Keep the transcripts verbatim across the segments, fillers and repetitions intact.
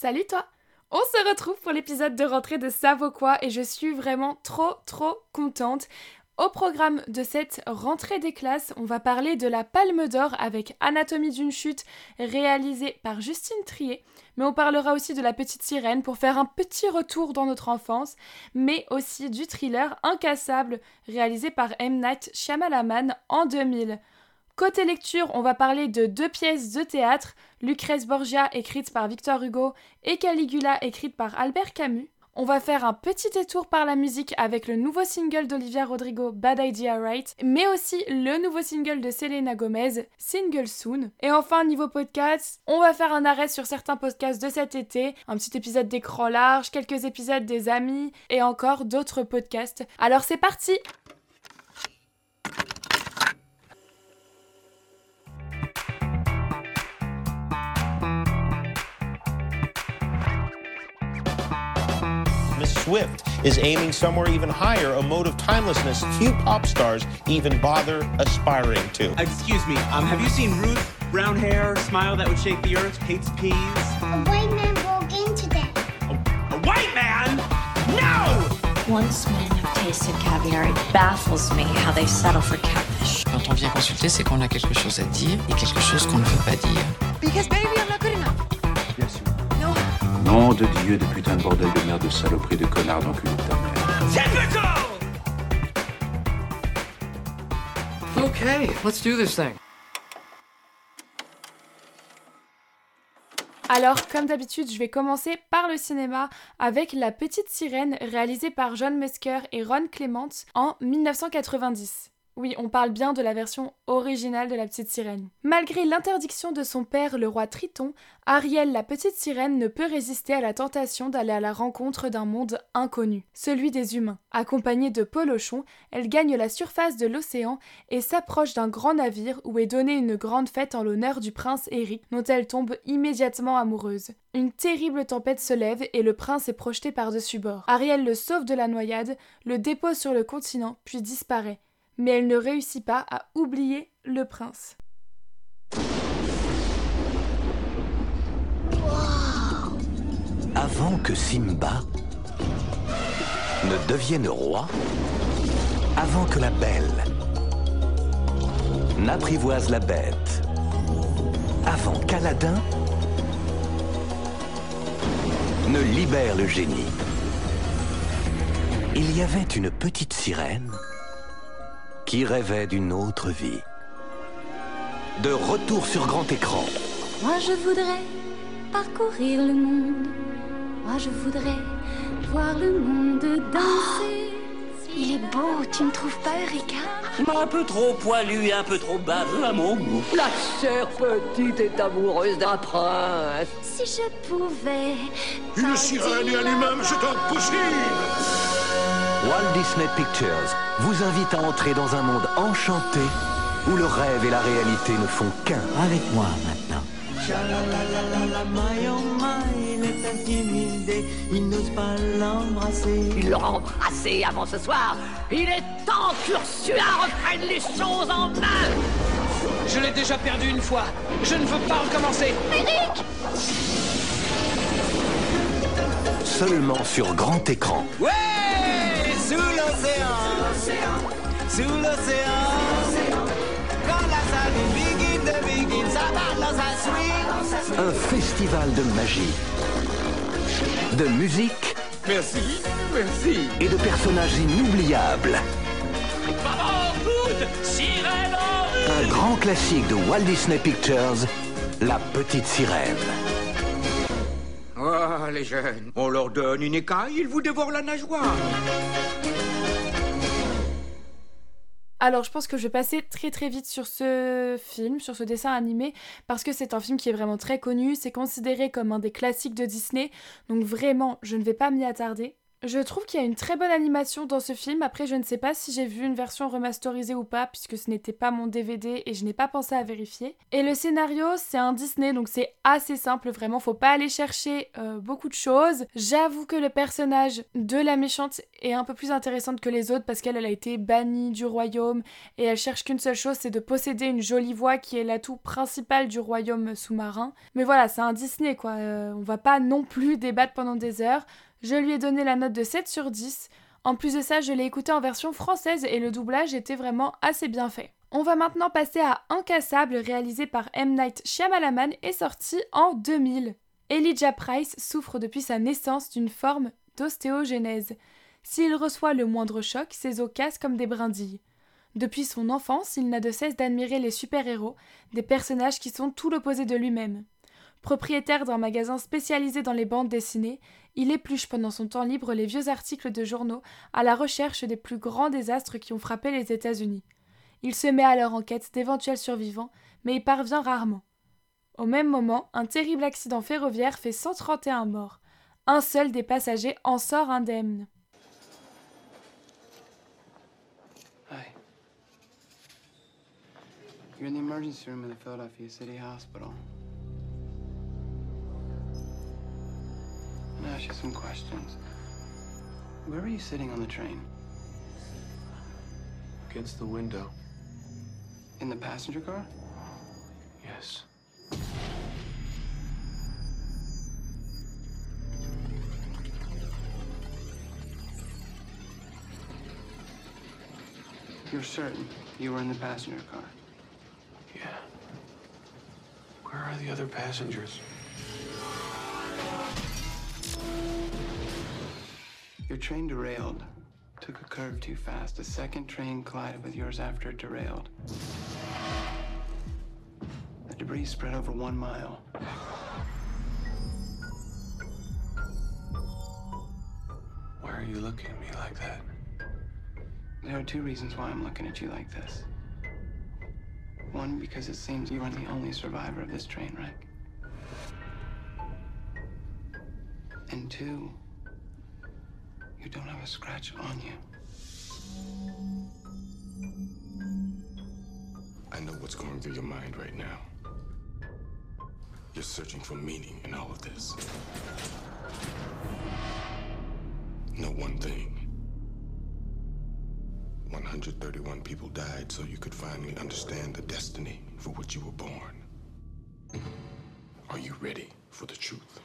Salut toi! On se retrouve pour l'épisode de rentrée de Ça vaut quoi et je suis vraiment trop trop contente. Au programme de cette rentrée des classes, on va parler de la Palme d'Or avec Anatomie d'une chute, réalisée par Justine Triet. Mais on parlera aussi de la Petite sirène pour faire un petit retour dans notre enfance, mais aussi du thriller Incassable, réalisé par M. Night Shyamalan en deux mille. Côté lecture, on va parler de deux pièces de théâtre, Lucrèce Borgia écrite par Victor Hugo et Caligula écrite par Albert Camus. On va faire un petit détour par la musique avec le nouveau single d'Olivia Rodrigo, Bad Idea Right, mais aussi le nouveau single de Selena Gomez, Single Soon. Et enfin, niveau podcast, on va faire un arrêt sur certains podcasts de cet été, un petit épisode d'écran large, quelques épisodes des amis et encore d'autres podcasts. Alors c'est parti! Swift is aiming somewhere even higher, a mode of timelessness few pop stars even bother aspiring to. Excuse me, um, have you seen Ruth? Brown hair, smile that would shake the earth, hates peas. A white man broke in today. A, a white man? No! Once men have tasted caviar, it baffles me how they settle for catfish. Quand on vient consulter, c'est qu'on a quelque chose à dire et quelque chose qu'on ne veut pas dire. Because baby, I'm not good enough. Yes, you are. Nom de Dieu, de putain de bordel de merde, de saloperie, de connard d'enculé de ta mère. Typical! Okay, let's do this thing. Alors, comme d'habitude, je vais commencer par le cinéma avec La Petite sirène, réalisée par John Musker et Ron Clements en dix-neuf cent quatre-vingt-dix. Oui, on parle bien de la version originale de La Petite Sirène. Malgré l'interdiction de son père, le roi Triton, Ariel, la Petite Sirène, ne peut résister à la tentation d'aller à la rencontre d'un monde inconnu, celui des humains. Accompagnée de Polochon, elle gagne la surface de l'océan et s'approche d'un grand navire où est donnée une grande fête en l'honneur du prince Eric, dont elle tombe immédiatement amoureuse. Une terrible tempête se lève et le prince est projeté par-dessus bord. Ariel le sauve de la noyade, le dépose sur le continent, puis disparaît. Mais elle ne réussit pas à oublier le prince. Wow. Avant que Simba ne devienne roi, avant que la belle n'apprivoise la bête, avant qu'Aladin ne libère le génie, il y avait une petite sirène qui rêvait d'une autre vie. De retour sur grand écran. Moi je voudrais parcourir le monde. Moi je voudrais voir le monde danser. Oh, il est beau, tu ne trouves pas, Eureka? Un peu trop poilu et un peu trop baveux à mon goût. La chère petite est amoureuse d'un prince. Si je pouvais... Une sirène et un humain, c'est impossible. Walt Disney Pictures vous invite à entrer dans un monde enchanté où le rêve et la réalité ne font qu'un. Avec moi maintenant. Il est intimidé, il n'ose pas l'embrasser. Il l'aura embrassé avant ce soir. Il est temps qu'Ursula reprenne les choses en main. Je l'ai déjà perdu une fois. Je ne veux pas recommencer. Eric! Seulement sur grand écran. Ouais! Sous l'océan, sous l'océan, quand la salle begin de begin, ça part dans un swing. Un festival de magie, de musique, merci, merci, et de personnages inoubliables. Un grand classique de Walt Disney Pictures, La Petite Sirène. Oh, les jeunes, on leur donne une écaille, ils vous dévorent la nageoire. Alors je pense que je vais passer très très vite sur ce film, sur ce dessin animé, parce que c'est un film qui est vraiment très connu, c'est considéré comme un des classiques de Disney, donc vraiment je ne vais pas m'y attarder. Je trouve qu'il y a une très bonne animation dans ce film. Après, je ne sais pas si j'ai vu une version remasterisée ou pas, puisque ce n'était pas mon D V D et je n'ai pas pensé à vérifier. Et le scénario, c'est un Disney, donc c'est assez simple, vraiment. Faut pas aller chercher euh, beaucoup de choses. J'avoue que le personnage de la méchante est un peu plus intéressante que les autres, parce qu'elle elle a été bannie du royaume et elle cherche qu'une seule chose, c'est de posséder une jolie voix qui est l'atout principal du royaume sous-marin. Mais voilà, c'est un Disney, quoi. Euh, on va pas non plus débattre pendant des heures. Je lui ai donné la note de sept sur dix. En plus de ça, je l'ai écouté en version française et le doublage était vraiment assez bien fait. On va maintenant passer à Incassable, réalisé par M. Night Shyamalan et sorti en deux mille. Elijah Price souffre depuis sa naissance d'une forme d'ostéogenèse. S'il reçoit le moindre choc, ses os cassent comme des brindilles. Depuis son enfance, il n'a de cesse d'admirer les super-héros, des personnages qui sont tout l'opposé de lui-même. Propriétaire d'un magasin spécialisé dans les bandes dessinées, il épluche pendant son temps libre les vieux articles de journaux à la recherche des plus grands désastres qui ont frappé les États-Unis. Il se met alors en quête d'éventuels survivants, mais y parvient rarement. Au même moment, un terrible accident ferroviaire fait cent trente et un morts. Un seul des passagers en sort indemne. Hi. You're in the emergency room in the Philadelphia City Hospital. I'll ask you some questions. Where were you sitting on the train? Against the window. In the passenger car? Yes. You're certain you were in the passenger car? Yeah. Where are the other passengers? Your train derailed, took a curve too fast. A second train collided with yours after it derailed. The debris spread over one mile. Why are you looking at me like that? There are two reasons why I'm looking at you like this. One, because it seems you are the only survivor of this train wreck. And two, you don't have a scratch on you. I know what's going through your mind right now. You're searching for meaning in all of this. No one thing. one hundred thirty-one people died so you could finally understand the destiny for which you were born. Are you ready for the truth?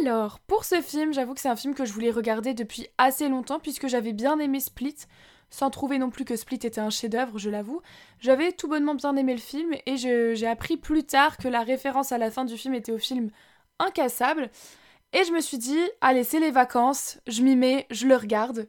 Alors, pour ce film, j'avoue que c'est un film que je voulais regarder depuis assez longtemps puisque j'avais bien aimé Split, sans trouver non plus que Split était un chef-d'œuvre, je l'avoue. J'avais tout bonnement bien aimé le film et je, j'ai appris plus tard que la référence à la fin du film était au film Incassable. Et je me suis dit, allez, c'est les vacances, je m'y mets, je le regarde.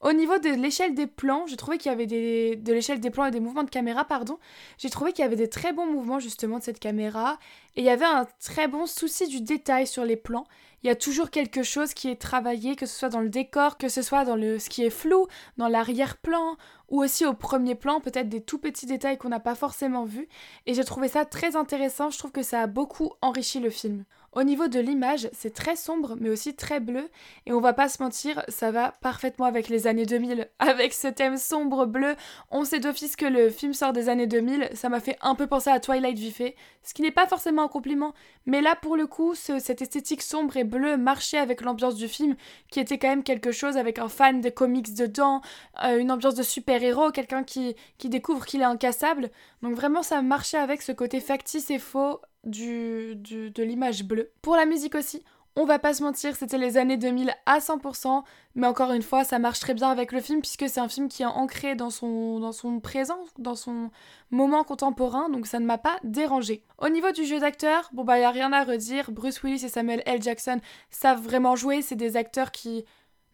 Au niveau de l'échelle des plans, j'ai trouvé qu'il y avait des... de l'échelle des plans et des mouvements de caméra, pardon, j'ai trouvé qu'il y avait des très bons mouvements justement de cette caméra, et il y avait un très bon souci du détail sur les plans. Il y a toujours quelque chose qui est travaillé, que ce soit dans le décor, que ce soit dans le... ce qui est flou, dans l'arrière-plan, ou aussi au premier plan, peut-être des tout petits détails qu'on n'a pas forcément vus, et j'ai trouvé ça très intéressant, je trouve que ça a beaucoup enrichi le film. Au niveau de l'image, c'est très sombre mais aussi très bleu et on va pas se mentir, ça va parfaitement avec les années deux mille. Avec ce thème sombre bleu, on sait d'office que le film sort des années deux mille, ça m'a fait un peu penser à Twilight vite fait, ce qui n'est pas forcément un compliment, mais là pour le coup, ce, cette esthétique sombre et bleue marchait avec l'ambiance du film qui était quand même quelque chose avec un fan de comics dedans, euh, une ambiance de super-héros, quelqu'un qui, qui découvre qu'il est incassable, donc vraiment ça marchait avec ce côté factice et faux Du, du, de l'image bleue. Pour la musique aussi, on va pas se mentir, c'était les années deux mille à cent pour cent, mais encore une fois, ça marche très bien avec le film puisque c'est un film qui est ancré dans son, dans son présent, dans son moment contemporain, donc ça ne m'a pas dérangée. Au niveau du jeu d'acteur, bon bah y a rien à redire, Bruce Willis et Samuel L. Jackson savent vraiment jouer, c'est des acteurs qui...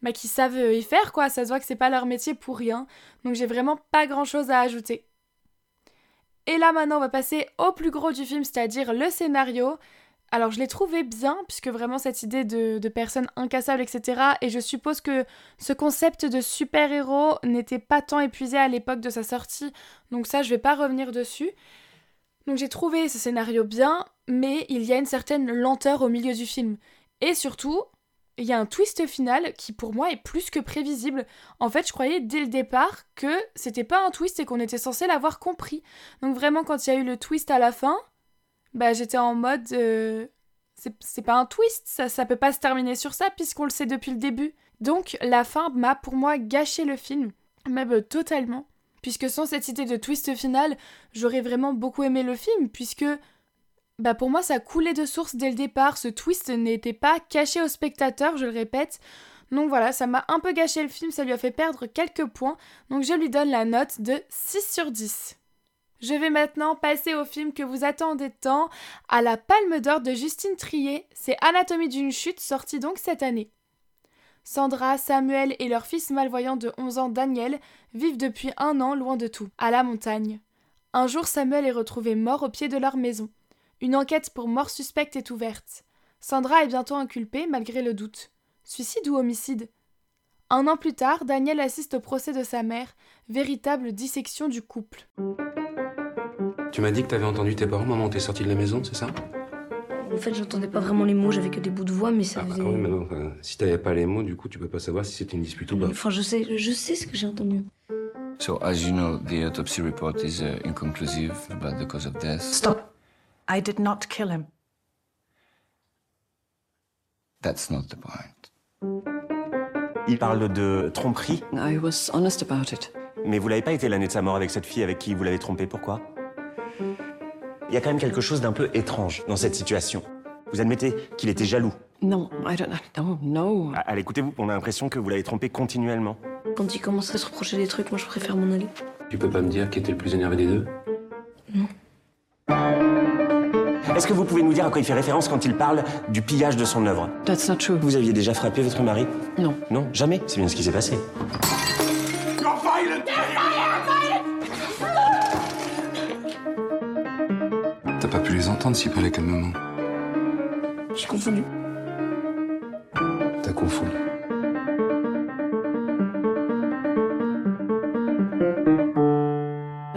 Bah, qui savent y faire quoi, ça se voit que c'est pas leur métier pour rien, donc j'ai vraiment pas grand chose à ajouter. Et là maintenant on va passer au plus gros du film, c'est-à-dire le scénario. Alors je l'ai trouvé bien, puisque vraiment cette idée de, de personnes incassables, et cetera. Et je suppose que ce concept de super-héros n'était pas tant épuisé à l'époque de sa sortie, donc ça je vais pas revenir dessus. Donc j'ai trouvé ce scénario bien, mais il y a une certaine lenteur au milieu du film. Et surtout, il y a un twist final qui pour moi est plus que prévisible. En fait, je croyais dès le départ que c'était pas un twist et qu'on était censé l'avoir compris. Donc vraiment, quand il y a eu le twist à la fin... Bah j'étais en mode, euh, c'est, c'est pas un twist, ça, ça peut pas se terminer sur ça puisqu'on le sait depuis le début. Donc la fin m'a pour moi gâché le film, même totalement. Puisque sans cette idée de twist final, j'aurais vraiment beaucoup aimé le film puisque bah pour moi ça coulait de source dès le départ. Ce twist n'était pas caché au spectateur, je le répète. Donc voilà, ça m'a un peu gâché le film, ça lui a fait perdre quelques points. Donc je lui donne la note de six sur dix. Je vais maintenant passer au film que vous attendez tant, à la Palme d'Or de Justine Triet, c'est Anatomie d'une chute, sorti donc cette année. Sandra, Samuel et leur fils malvoyant de onze ans, Daniel, vivent depuis un an loin de tout, à la montagne. Un jour, Samuel est retrouvé mort au pied de leur maison. Une enquête pour mort suspecte est ouverte. Sandra est bientôt inculpée, malgré le doute. Suicide ou homicide ? Un an plus tard, Daniel assiste au procès de sa mère, véritable dissection du couple. Tu m'as dit que t'avais entendu tes parents, maman, t'es sortie de la maison, c'est ça ? En fait, j'entendais pas vraiment les mots, j'avais que des bouts de voix, mais ça ah faisait... Ah oui, mais non, enfin, si t'avais pas les mots, du coup, tu peux pas savoir si c'était une dispute ou pas. Enfin, je sais, je sais ce que j'ai entendu. So, as you know, the autopsy report is uh, inconclusive about the cause of death. Stop. I did not kill him. That's not the point. Il parle de tromperie. I was honest about it. Mais vous l'avez pas été l'année de sa mort avec cette fille avec qui vous l'avez trompé, pourquoi ? Il y a quand même quelque chose d'un peu étrange dans cette situation. Vous admettez qu'il était jaloux ? Non, I don't, I don't know. Allez, écoutez-vous, on a l'impression que vous l'avez trompé continuellement. Quand il commence à se reprocher des trucs, moi je préfère m'en aller. Tu peux pas me dire qui était le plus énervé des deux ? Non. Est-ce que vous pouvez nous dire à quoi il fait référence quand il parle du pillage de son œuvre ? That's not true. Vous aviez déjà frappé votre mari ? Non. Non, jamais ? C'est bien ce qui s'est passé. You're violent. T'as pas pu les entendre s'ils parlaient comme maman. Je suis confondue. T'as confondu.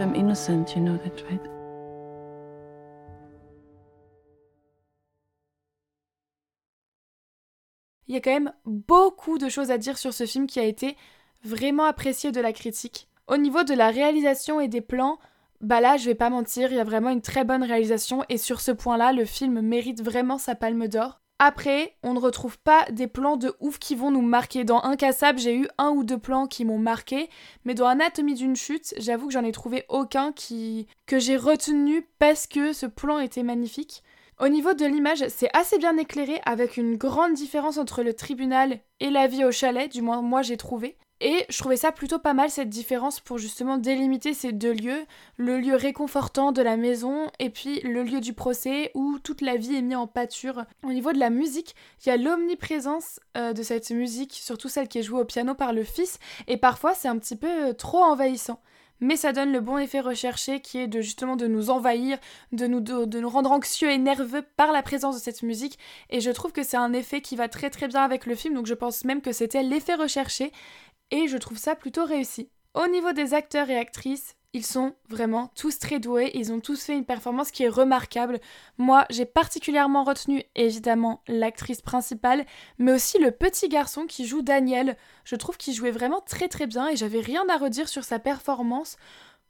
I'm innocent, you know that, right? Il y a quand même beaucoup de choses à dire sur ce film qui a été vraiment apprécié de la critique. Au niveau de la réalisation et des plans, bah là, je vais pas mentir, il y a vraiment une très bonne réalisation et sur ce point-là, le film mérite vraiment sa palme d'or. Après, on ne retrouve pas des plans de ouf qui vont nous marquer. Dans Incassable, j'ai eu un ou deux plans qui m'ont marqué, mais dans Anatomie d'une chute, j'avoue que j'en ai trouvé aucun qui... que j'ai retenu parce que ce plan était magnifique. Au niveau de l'image, c'est assez bien éclairé avec une grande différence entre le tribunal et la vie au chalet, du moins moi j'ai trouvé. Et je trouvais ça plutôt pas mal cette différence pour justement délimiter ces deux lieux, le lieu réconfortant de la maison et puis le lieu du procès où toute la vie est mise en pâture. Au niveau de la musique, il y a l'omniprésence euh, de cette musique, surtout celle qui est jouée au piano par le fils, et parfois c'est un petit peu trop envahissant. Mais ça donne le bon effet recherché qui est de justement de nous envahir, de nous, de, de nous rendre anxieux et nerveux par la présence de cette musique. Et je trouve que c'est un effet qui va très très bien avec le film, donc je pense même que c'était l'effet recherché. Et je trouve ça plutôt réussi. Au niveau des acteurs et actrices, ils sont vraiment tous très doués, ils ont tous fait une performance qui est remarquable. Moi, j'ai particulièrement retenu, évidemment, l'actrice principale, mais aussi le petit garçon qui joue Daniel. Je trouve qu'il jouait vraiment très très bien et j'avais rien à redire sur sa performance.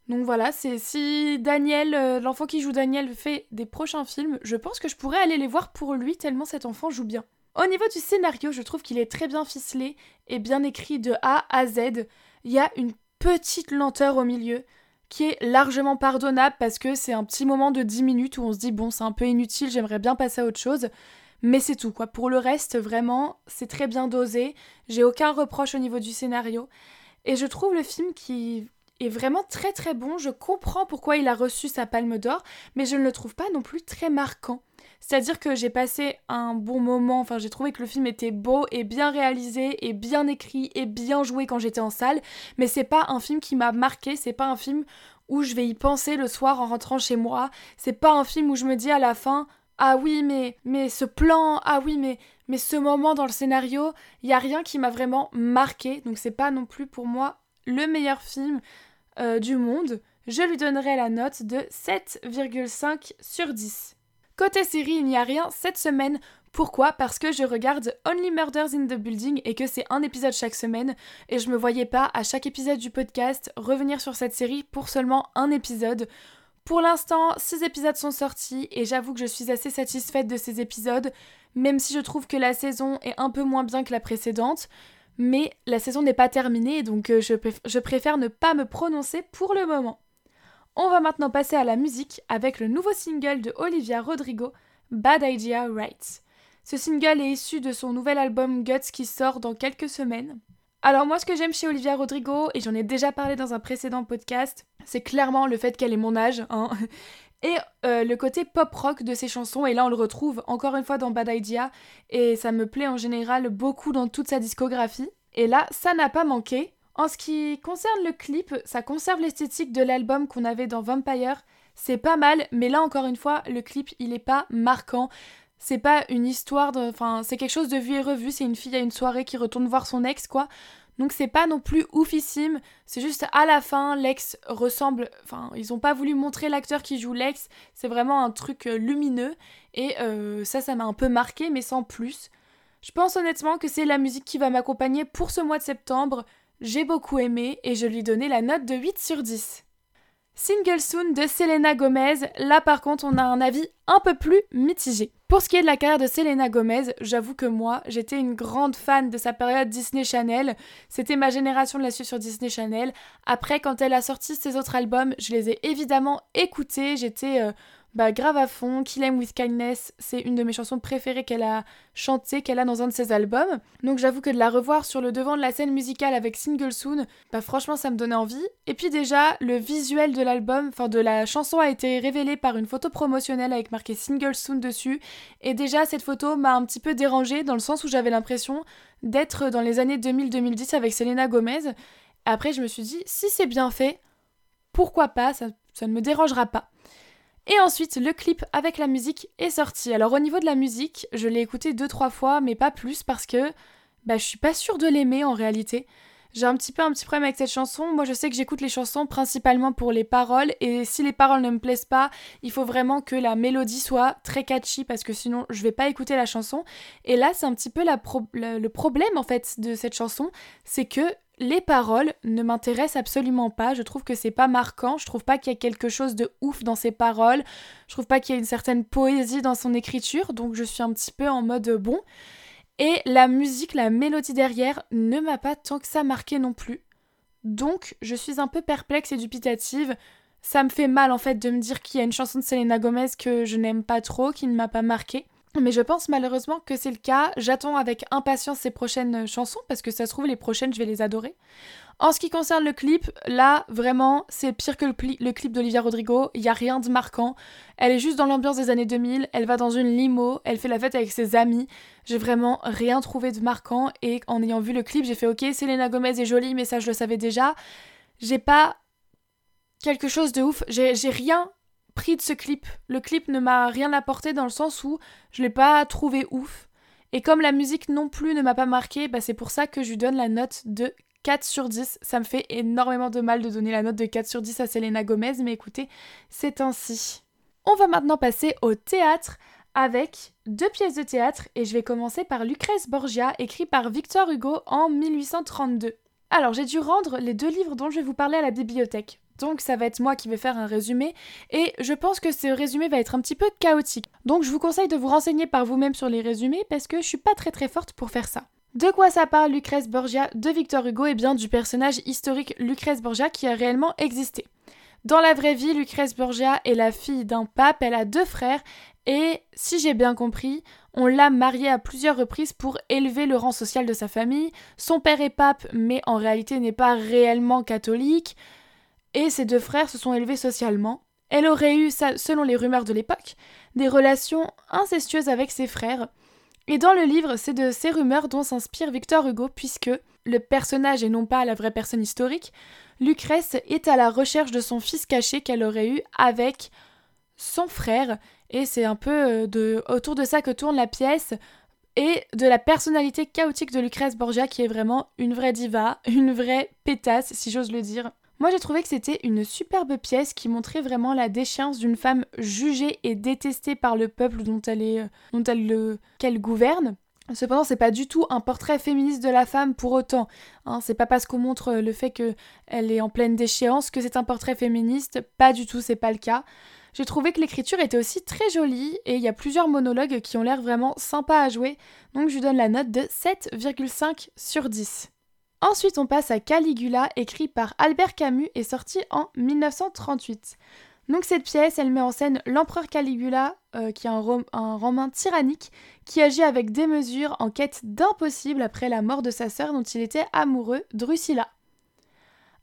Donc voilà, c'est si Daniel, euh, l'enfant qui joue Daniel fait des prochains films, je pense que je pourrais aller les voir pour lui tellement cet enfant joue bien. Au niveau du scénario, je trouve qu'il est très bien ficelé et bien écrit de A à Z. Il y a une petite lenteur au milieu qui est largement pardonnable parce que c'est un petit moment de dix minutes où on se dit « bon, c'est un peu inutile, j'aimerais bien passer à autre chose ». Mais c'est tout, quoi. Pour le reste, vraiment, c'est très bien dosé. J'ai aucun reproche au niveau du scénario. Et je trouve le film qui est vraiment très très bon. Je comprends pourquoi il a reçu sa palme d'or, mais je ne le trouve pas non plus très marquant. C'est-à-dire que j'ai passé un bon moment, enfin j'ai trouvé que le film était beau et bien réalisé et bien écrit et bien joué quand j'étais en salle, mais c'est pas un film qui m'a marqué, c'est pas un film où je vais y penser le soir en rentrant chez moi, c'est pas un film où je me dis à la fin ah oui mais, mais ce plan, ah oui mais, mais ce moment dans le scénario, il n'y a rien qui m'a vraiment marqué, donc c'est pas non plus pour moi le meilleur film euh, du monde. Je lui donnerai la note de sept virgule cinq sur dix. Côté série, il n'y a rien cette semaine. Pourquoi ? Parce que je regarde Only Murders in the Building et que c'est un épisode chaque semaine et je me voyais pas à chaque épisode du podcast revenir sur cette série pour seulement un épisode. Pour l'instant, six épisodes sont sortis et j'avoue que je suis assez satisfaite de ces épisodes, même si je trouve que la saison est un peu moins bien que la précédente, mais la saison n'est pas terminée donc je, préf- je préfère ne pas me prononcer pour le moment. On va maintenant passer à la musique avec le nouveau single de Olivia Rodrigo, Bad Idea Right. Ce single est issu de son nouvel album Guts qui sort dans quelques semaines. Alors moi ce que j'aime chez Olivia Rodrigo, et j'en ai déjà parlé dans un précédent podcast, c'est clairement le fait qu'elle ait mon âge, hein, et euh, le côté pop-rock de ses chansons, et là on le retrouve encore une fois dans Bad Idea, et ça me plaît en général beaucoup dans toute sa discographie, et là ça n'a pas manqué. En ce qui concerne le clip, ça conserve l'esthétique de l'album qu'on avait dans Vampire, c'est pas mal, mais là encore une fois le clip il est pas marquant. C'est pas une histoire, de... enfin c'est quelque chose de vu et revu, c'est une fille à une soirée qui retourne voir son ex quoi, donc c'est pas non plus oufissime, c'est juste à la fin l'ex ressemble, enfin ils ont pas voulu montrer l'acteur qui joue l'ex, c'est vraiment un truc lumineux et euh, ça ça m'a un peu marqué mais sans plus. Je pense honnêtement que c'est la musique qui va m'accompagner pour ce mois de septembre, j'ai beaucoup aimé et je lui donnais la note de huit sur dix. Single Soon de Selena Gomez, là par contre on a un avis un peu plus mitigé. Pour ce qui est de la carrière de Selena Gomez, j'avoue que moi, j'étais une grande fan de sa période Disney Channel, c'était ma génération de la suivre sur Disney Channel. Après, quand elle a sorti ses autres albums, je les ai évidemment écoutés, j'étais euh, bah, grave à fond. Kill 'Em With Kindness, c'est une de mes chansons préférées qu'elle a chantée, qu'elle a dans un de ses albums. Donc j'avoue que de la revoir sur le devant de la scène musicale avec Single Soon, bah franchement ça me donnait envie. Et puis déjà, le visuel de l'album, enfin de la chanson a été révélé par une photo promotionnelle avec marqué Single Soon dessus. Et déjà cette photo m'a un petit peu dérangée dans le sens où j'avais l'impression d'être dans les années deux mille à deux mille dix avec Selena Gomez. Après je me suis dit, si c'est bien fait, pourquoi pas, ça, ça ne me dérangera pas. Et ensuite, le clip avec la musique est sorti. Alors au niveau de la musique, je l'ai écouté deux trois fois, mais pas plus, parce que bah, je suis pas sûre de l'aimer en réalité. J'ai un petit peu un petit problème avec cette chanson. Moi, je sais que j'écoute les chansons principalement pour les paroles, et si les paroles ne me plaisent pas, il faut vraiment que la mélodie soit très catchy, parce que sinon, je vais pas écouter la chanson. Et là, c'est un petit peu la pro- le problème, en fait, de cette chanson, c'est que les paroles ne m'intéressent absolument pas, je trouve que c'est pas marquant, je trouve pas qu'il y a quelque chose de ouf dans ses paroles, je trouve pas qu'il y a une certaine poésie dans son écriture, donc je suis un petit peu en mode bon. Et la musique, la mélodie derrière ne m'a pas tant que ça marqué non plus. Donc je suis un peu perplexe et dubitative, ça me fait mal en fait de me dire qu'il y a une chanson de Selena Gomez que je n'aime pas trop, qui ne m'a pas marquée. Mais je pense malheureusement que c'est le cas, j'attends avec impatience ces prochaines chansons parce que ça se trouve les prochaines je vais les adorer. En ce qui concerne le clip, là vraiment c'est pire que le, pli- le clip d'Olivia Rodrigo, il n'y a rien de marquant, elle est juste dans l'ambiance des années deux mille, elle va dans une limo, elle fait la fête avec ses amis, j'ai vraiment rien trouvé de marquant et en ayant vu le clip j'ai fait ok Selena Gomez est jolie mais ça je le savais déjà, j'ai pas quelque chose de ouf, j'ai, j'ai rien pris de ce clip. Le clip ne m'a rien apporté dans le sens où je l'ai pas trouvé ouf. Et comme la musique non plus ne m'a pas marqué, bah c'est pour ça que je lui donne la note de quatre sur dix. Ça me fait énormément de mal de donner la note de quatre sur dix à Selena Gomez, mais écoutez, c'est ainsi. On va maintenant passer au théâtre avec deux pièces de théâtre et je vais commencer par Lucrèce Borgia, écrit par Victor Hugo en dix-huit cent trente-deux. Alors j'ai dû rendre les deux livres dont je vais vous parler à la bibliothèque. Donc ça va être moi qui vais faire un résumé et je pense que ce résumé va être un petit peu chaotique. Donc je vous conseille de vous renseigner par vous-même sur les résumés parce que je suis pas très très forte pour faire ça. De quoi ça parle Lucrèce Borgia de Victor Hugo ? Eh bien du personnage historique Lucrèce Borgia qui a réellement existé. Dans la vraie vie, Lucrèce Borgia est la fille d'un pape, elle a deux frères et si j'ai bien compris, on l'a mariée à plusieurs reprises pour élever le rang social de sa famille. Son père est pape mais en réalité n'est pas réellement catholique. Et ses deux frères se sont élevés socialement. Elle aurait eu, selon les rumeurs de l'époque, des relations incestueuses avec ses frères. Et dans le livre, c'est de ces rumeurs dont s'inspire Victor Hugo, puisque le personnage et non pas la vraie personne historique, Lucrèce est à la recherche de son fils caché qu'elle aurait eu avec son frère, et c'est un peu de, autour de ça que tourne la pièce, et de la personnalité chaotique de Lucrèce Borgia, qui est vraiment une vraie diva, une vraie pétasse, si j'ose le dire. Moi, j'ai trouvé que c'était une superbe pièce qui montrait vraiment la déchéance d'une femme jugée et détestée par le peuple dont elle est, dont elle le, qu'elle gouverne. Cependant, c'est pas du tout un portrait féministe de la femme pour autant. Hein, c'est pas parce qu'on montre le fait qu'elle est en pleine déchéance que c'est un portrait féministe. Pas du tout, c'est pas le cas. J'ai trouvé que l'écriture était aussi très jolie et il y a plusieurs monologues qui ont l'air vraiment sympas à jouer. Donc je lui donne la note de sept virgule cinq sur dix. Ensuite, on passe à Caligula, écrit par Albert Camus et sorti en dix-neuf cent trente-huit. Donc cette pièce, elle met en scène l'empereur Caligula, euh, qui est un, Rom- un Romain tyrannique, qui agit avec démesure en quête d'impossible après la mort de sa sœur dont il était amoureux, Drusilla.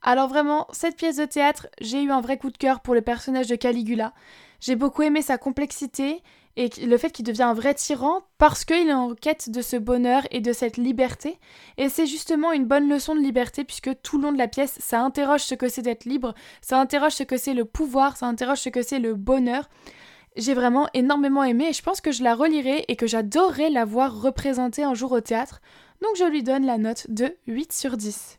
Alors vraiment, cette pièce de théâtre, j'ai eu un vrai coup de cœur pour le personnage de Caligula. J'ai beaucoup aimé sa complexité et le fait qu'il devient un vrai tyran parce qu'il est en quête de ce bonheur et de cette liberté. Et c'est justement une bonne leçon de liberté puisque tout le long de la pièce, ça interroge ce que c'est d'être libre, ça interroge ce que c'est le pouvoir, ça interroge ce que c'est le bonheur. J'ai vraiment énormément aimé et je pense que je la relirai et que j'adorerais la voir représentée un jour au théâtre. Donc je lui donne la note de huit sur dix.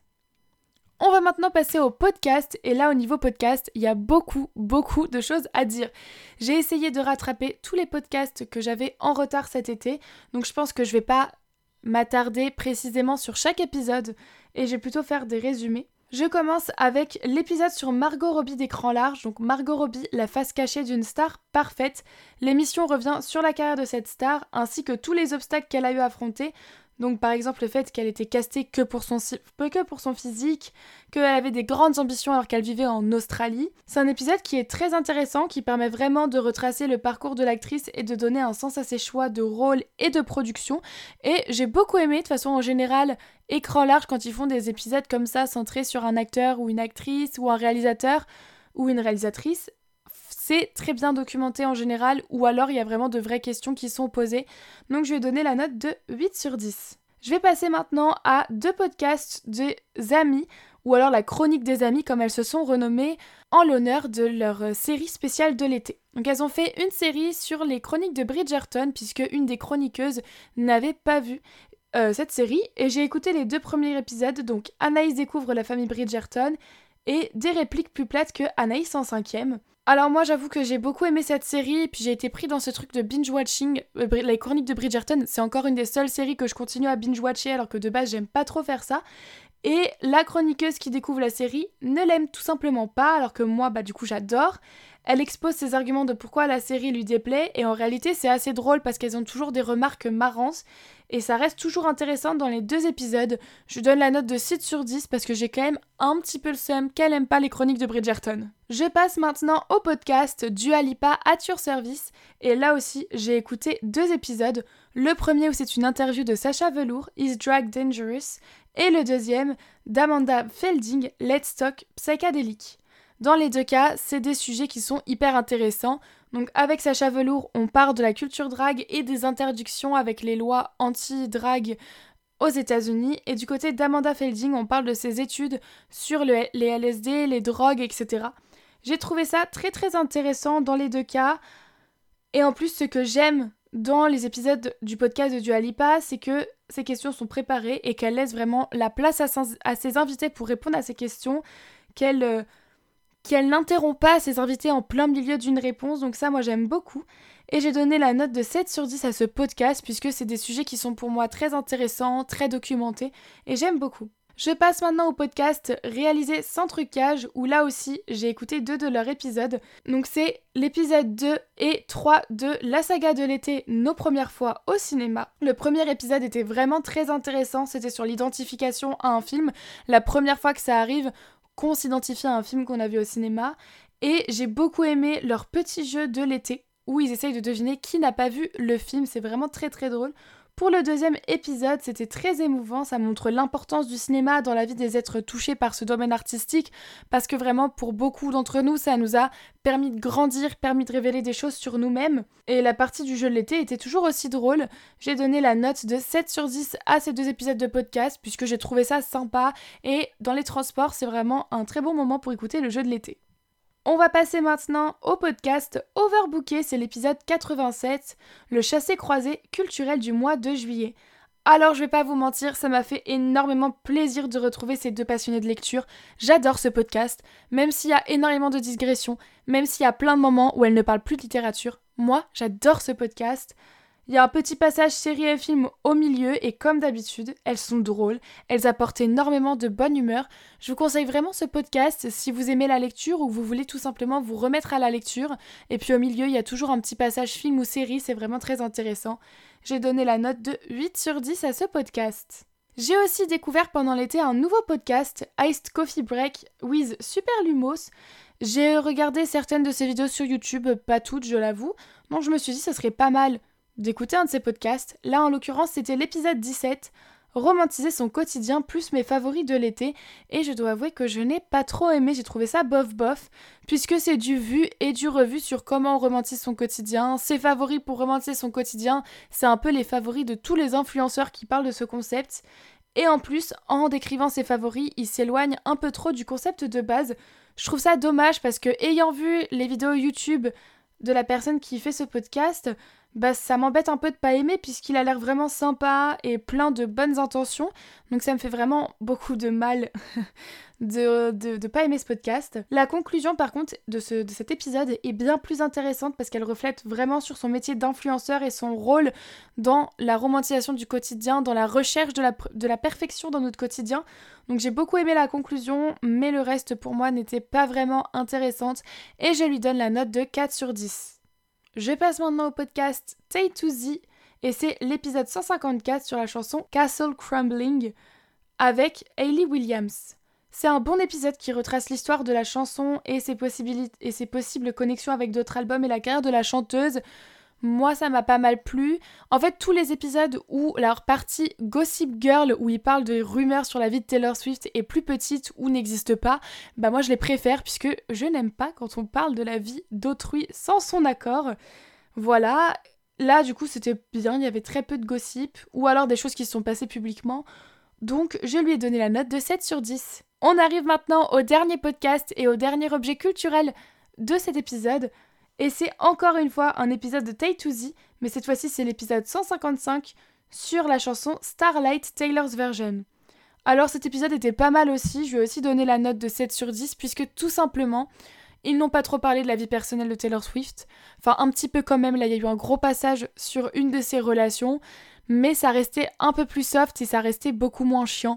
On va maintenant passer au podcast, et là au niveau podcast, il y a beaucoup, beaucoup de choses à dire. J'ai essayé de rattraper tous les podcasts que j'avais en retard cet été, donc je pense que je vais pas m'attarder précisément sur chaque épisode, et je vais plutôt faire des résumés. Je commence avec l'épisode sur Margot Robbie d'écran large, donc Margot Robbie, la face cachée d'une star parfaite. L'émission revient sur la carrière de cette star, ainsi que tous les obstacles qu'elle a eu à affronter. Donc par exemple le fait qu'elle était castée que pour son, que pour son physique, qu'elle avait des grandes ambitions alors qu'elle vivait en Australie. C'est un épisode qui est très intéressant, qui permet vraiment de retracer le parcours de l'actrice et de donner un sens à ses choix de rôle et de production. Et j'ai beaucoup aimé, de façon en général, écran large quand ils font des épisodes comme ça centrés sur un acteur ou une actrice ou un réalisateur ou une réalisatrice. C'est très bien documenté en général, ou alors il y a vraiment de vraies questions qui sont posées. Donc je vais donner la note de huit sur dix. Je vais passer maintenant à deux podcasts des amis, ou alors la chronique des amis comme elles se sont renommées en l'honneur de leur série spéciale de l'été. Donc elles ont fait une série sur les chroniques de Bridgerton, puisque une des chroniqueuses n'avait pas vu euh, cette série, et j'ai écouté les deux premiers épisodes, donc Anaïs découvre la famille Bridgerton, et des répliques plus plates que Anaïs en cinquième. Alors moi j'avoue que j'ai beaucoup aimé cette série et puis j'ai été pris dans ce truc de binge-watching. Les chroniques de Bridgerton, c'est encore une des seules séries que je continue à binge-watcher alors que de base j'aime pas trop faire ça. Et la chroniqueuse qui découvre la série ne l'aime tout simplement pas alors que moi bah du coup j'adore. Elle expose ses arguments de pourquoi la série lui déplaît et en réalité c'est assez drôle parce qu'elles ont toujours des remarques marrantes et ça reste toujours intéressant dans les deux épisodes. Je donne la note de sept sur dix parce que j'ai quand même un petit peu le seum qu'elle aime pas les chroniques de Bridgerton. Je passe maintenant au podcast Dua Lipa at Your Service et là aussi j'ai écouté deux épisodes. Le premier où c'est une interview de Sacha Velour, Is Drag Dangerous, et le deuxième d'Amanda Felding, Let's Talk Psychedelic. Dans les deux cas, c'est des sujets qui sont hyper intéressants. Donc avec Sacha Velour, on part de la culture drague et des interdictions avec les lois anti-drague aux États-Unis. Et du côté d'Amanda Felding, on parle de ses études sur le, les L S D, les drogues, et cetera. J'ai trouvé ça très très intéressant dans les deux cas. Et en plus, ce que j'aime dans les épisodes du podcast de Dua Lipa, c'est que ces questions sont préparées et qu'elle laisse vraiment la place à, à ses invités pour répondre à ces questions, qu'elle... Euh, qu'elle n'interrompt pas ses invités en plein milieu d'une réponse, donc ça moi j'aime beaucoup. Et j'ai donné la note de sept sur dix à ce podcast, puisque c'est des sujets qui sont pour moi très intéressants, très documentés, et j'aime beaucoup. Je passe maintenant au podcast réalisé sans trucage, où là aussi j'ai écouté deux de leurs épisodes. Donc c'est l'épisode deux et trois de la saga de l'été, nos premières fois au cinéma. Le premier épisode était vraiment très intéressant, c'était sur l'identification à un film, la première fois que ça arrive, qu'on s'identifie à un film qu'on a vu au cinéma, et j'ai beaucoup aimé leur petit jeu de l'été, où ils essayent de deviner qui n'a pas vu le film, c'est vraiment très très drôle. Pour le deuxième épisode, c'était très émouvant, ça montre l'importance du cinéma dans la vie des êtres touchés par ce domaine artistique, parce que vraiment pour beaucoup d'entre nous, ça nous a permis de grandir, permis de révéler des choses sur nous-mêmes, et la partie du jeu de l'été était toujours aussi drôle. J'ai donné la note de sept sur dix à ces deux épisodes de podcast, puisque j'ai trouvé ça sympa, et dans les transports, c'est vraiment un très bon moment pour écouter le jeu de l'été. On va passer maintenant au podcast Overbooké, c'est l'épisode quatre-vingt-sept, le chassé-croisé culturel du mois de juillet. Alors je vais pas vous mentir, ça m'a fait énormément plaisir de retrouver ces deux passionnés de lecture. J'adore ce podcast, même s'il y a énormément de digressions, même s'il y a plein de moments où elle ne parle plus de littérature. Moi, j'adore ce podcast. Il y a un petit passage série et film au milieu et comme d'habitude, elles sont drôles, elles apportent énormément de bonne humeur. Je vous conseille vraiment ce podcast si vous aimez la lecture ou vous voulez tout simplement vous remettre à la lecture. Et puis au milieu, il y a toujours un petit passage film ou série, c'est vraiment très intéressant. J'ai donné la note de huit sur dix à ce podcast. J'ai aussi découvert pendant l'été un nouveau podcast, Iced Coffee Break with Superlumos. J'ai regardé certaines de ses vidéos sur YouTube, pas toutes je l'avoue, donc je me suis dit ça serait pas mal d'écouter un de ses podcasts. Là en l'occurrence c'était l'épisode dix-sept, romantiser son quotidien plus mes favoris de l'été, et je dois avouer que je n'ai pas trop aimé, j'ai trouvé ça bof bof, puisque c'est du vu et du revu sur comment on romantise son quotidien, ses favoris pour romantiser son quotidien, c'est un peu les favoris de tous les influenceurs qui parlent de ce concept, et en plus en décrivant ses favoris, ils s'éloignent un peu trop du concept de base. Je trouve ça dommage parce que ayant vu les vidéos YouTube de la personne qui fait ce podcast, bah ça m'embête un peu de pas aimer puisqu'il a l'air vraiment sympa et plein de bonnes intentions, donc ça me fait vraiment beaucoup de mal de, de, de pas aimer ce podcast. La conclusion par contre de, ce, de cet épisode est bien plus intéressante parce qu'elle reflète vraiment sur son métier d'influenceur et son rôle dans la romantisation du quotidien, dans la recherche de la, de la perfection dans notre quotidien. Donc j'ai beaucoup aimé la conclusion, mais le reste pour moi n'était pas vraiment intéressante et je lui donne la note de quatre sur dix. Je passe maintenant au podcast Tay to Z et c'est l'épisode cent cinquante-quatre sur la chanson Castle Crumbling avec Hailey Williams. C'est un bon épisode qui retrace l'histoire de la chanson et ses possibilités et ses possibles connexions avec d'autres albums et la carrière de la chanteuse. Moi ça m'a pas mal plu. En fait tous les épisodes où leur partie Gossip Girl où ils parlent de rumeurs sur la vie de Taylor Swift est plus petite ou n'existe pas, bah moi je les préfère puisque je n'aime pas quand on parle de la vie d'autrui sans son accord. Voilà, là du coup c'était bien, il y avait très peu de gossip ou alors des choses qui se sont passées publiquement. Donc je lui ai donné la note de sept sur dix. On arrive maintenant au dernier podcast et au dernier objet culturel de cet épisode. Et c'est encore une fois un épisode de Tay to Z, mais cette fois-ci c'est l'épisode cent cinquante-cinq sur la chanson Starlight Taylor's Version. Alors cet épisode était pas mal aussi, je lui ai aussi donné la note de sept sur dix puisque tout simplement, ils n'ont pas trop parlé de la vie personnelle de Taylor Swift. Enfin un petit peu quand même, là il y a eu un gros passage sur une de ses relations, mais ça restait un peu plus soft et ça restait beaucoup moins chiant.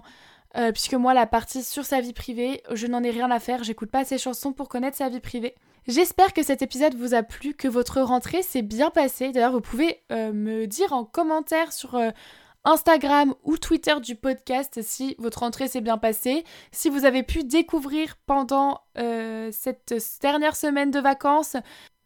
Euh, puisque moi la partie sur sa vie privée, je n'en ai rien à faire, j'écoute pas ses chansons pour connaître sa vie privée. J'espère que cet épisode vous a plu, que votre rentrée s'est bien passée. D'ailleurs, vous pouvez euh, me dire en commentaire sur euh, Instagram ou Twitter du podcast si votre rentrée s'est bien passée, si vous avez pu découvrir pendant euh, cette dernière semaine de vacances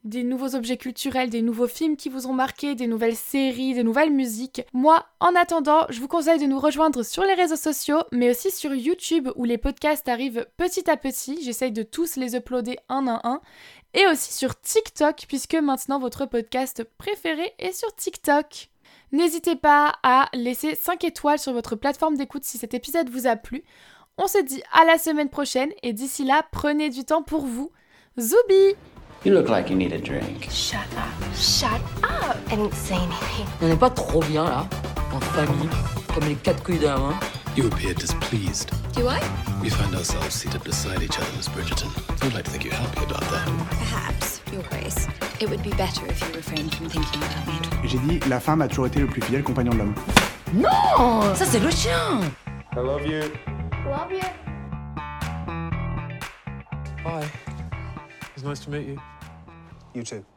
des nouveaux objets culturels, des nouveaux films qui vous ont marqué, des nouvelles séries, des nouvelles musiques. Moi, en attendant, je vous conseille de nous rejoindre sur les réseaux sociaux, mais aussi sur YouTube où les podcasts arrivent petit à petit. J'essaye de tous les uploader un à un. Et aussi sur TikTok, puisque maintenant votre podcast préféré est sur TikTok. N'hésitez pas à laisser cinq étoiles sur votre plateforme d'écoute si cet épisode vous a plu. On se dit à la semaine prochaine et d'ici là, prenez du temps pour vous. Zoubi! You look like you need a drink. Shut up. Shut up. I didn't say anything. On n'est pas trop bien là, en famille, comme les quatre couilles d'un. You appear displeased. Do I? We find ourselves seated beside each other as Bridgerton. I'd like to think you're happy about that. Perhaps, Your Grace. It would be better if you refrained from thinking about it. J'ai dit, la femme a toujours été le plus fidèle compagnon de l'homme. Non, ça c'est le chien. I love you. Love you. Hi. It's nice to meet you. You too.